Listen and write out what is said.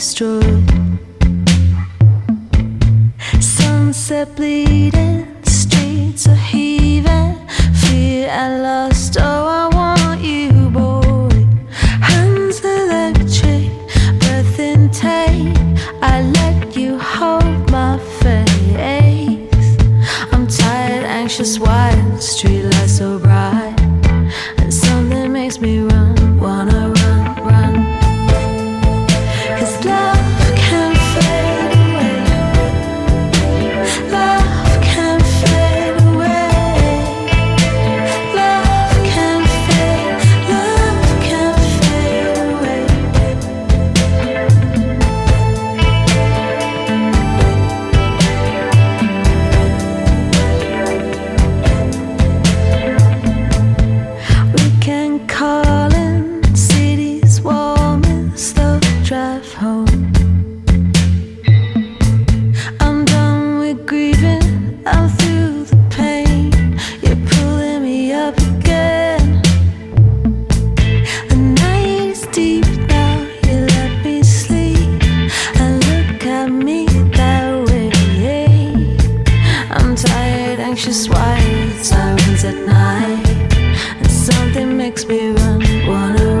crystal sunset bleeding, streets are heaving, fear and lust. Oh, I want you, boy. Hands electric, breath intake. I let you hold my face. I'm tired, anxious, wild, streetlights so bright, and something makes me run, wanna run, run. Wild sirens at night, and something makes me run, wanna run.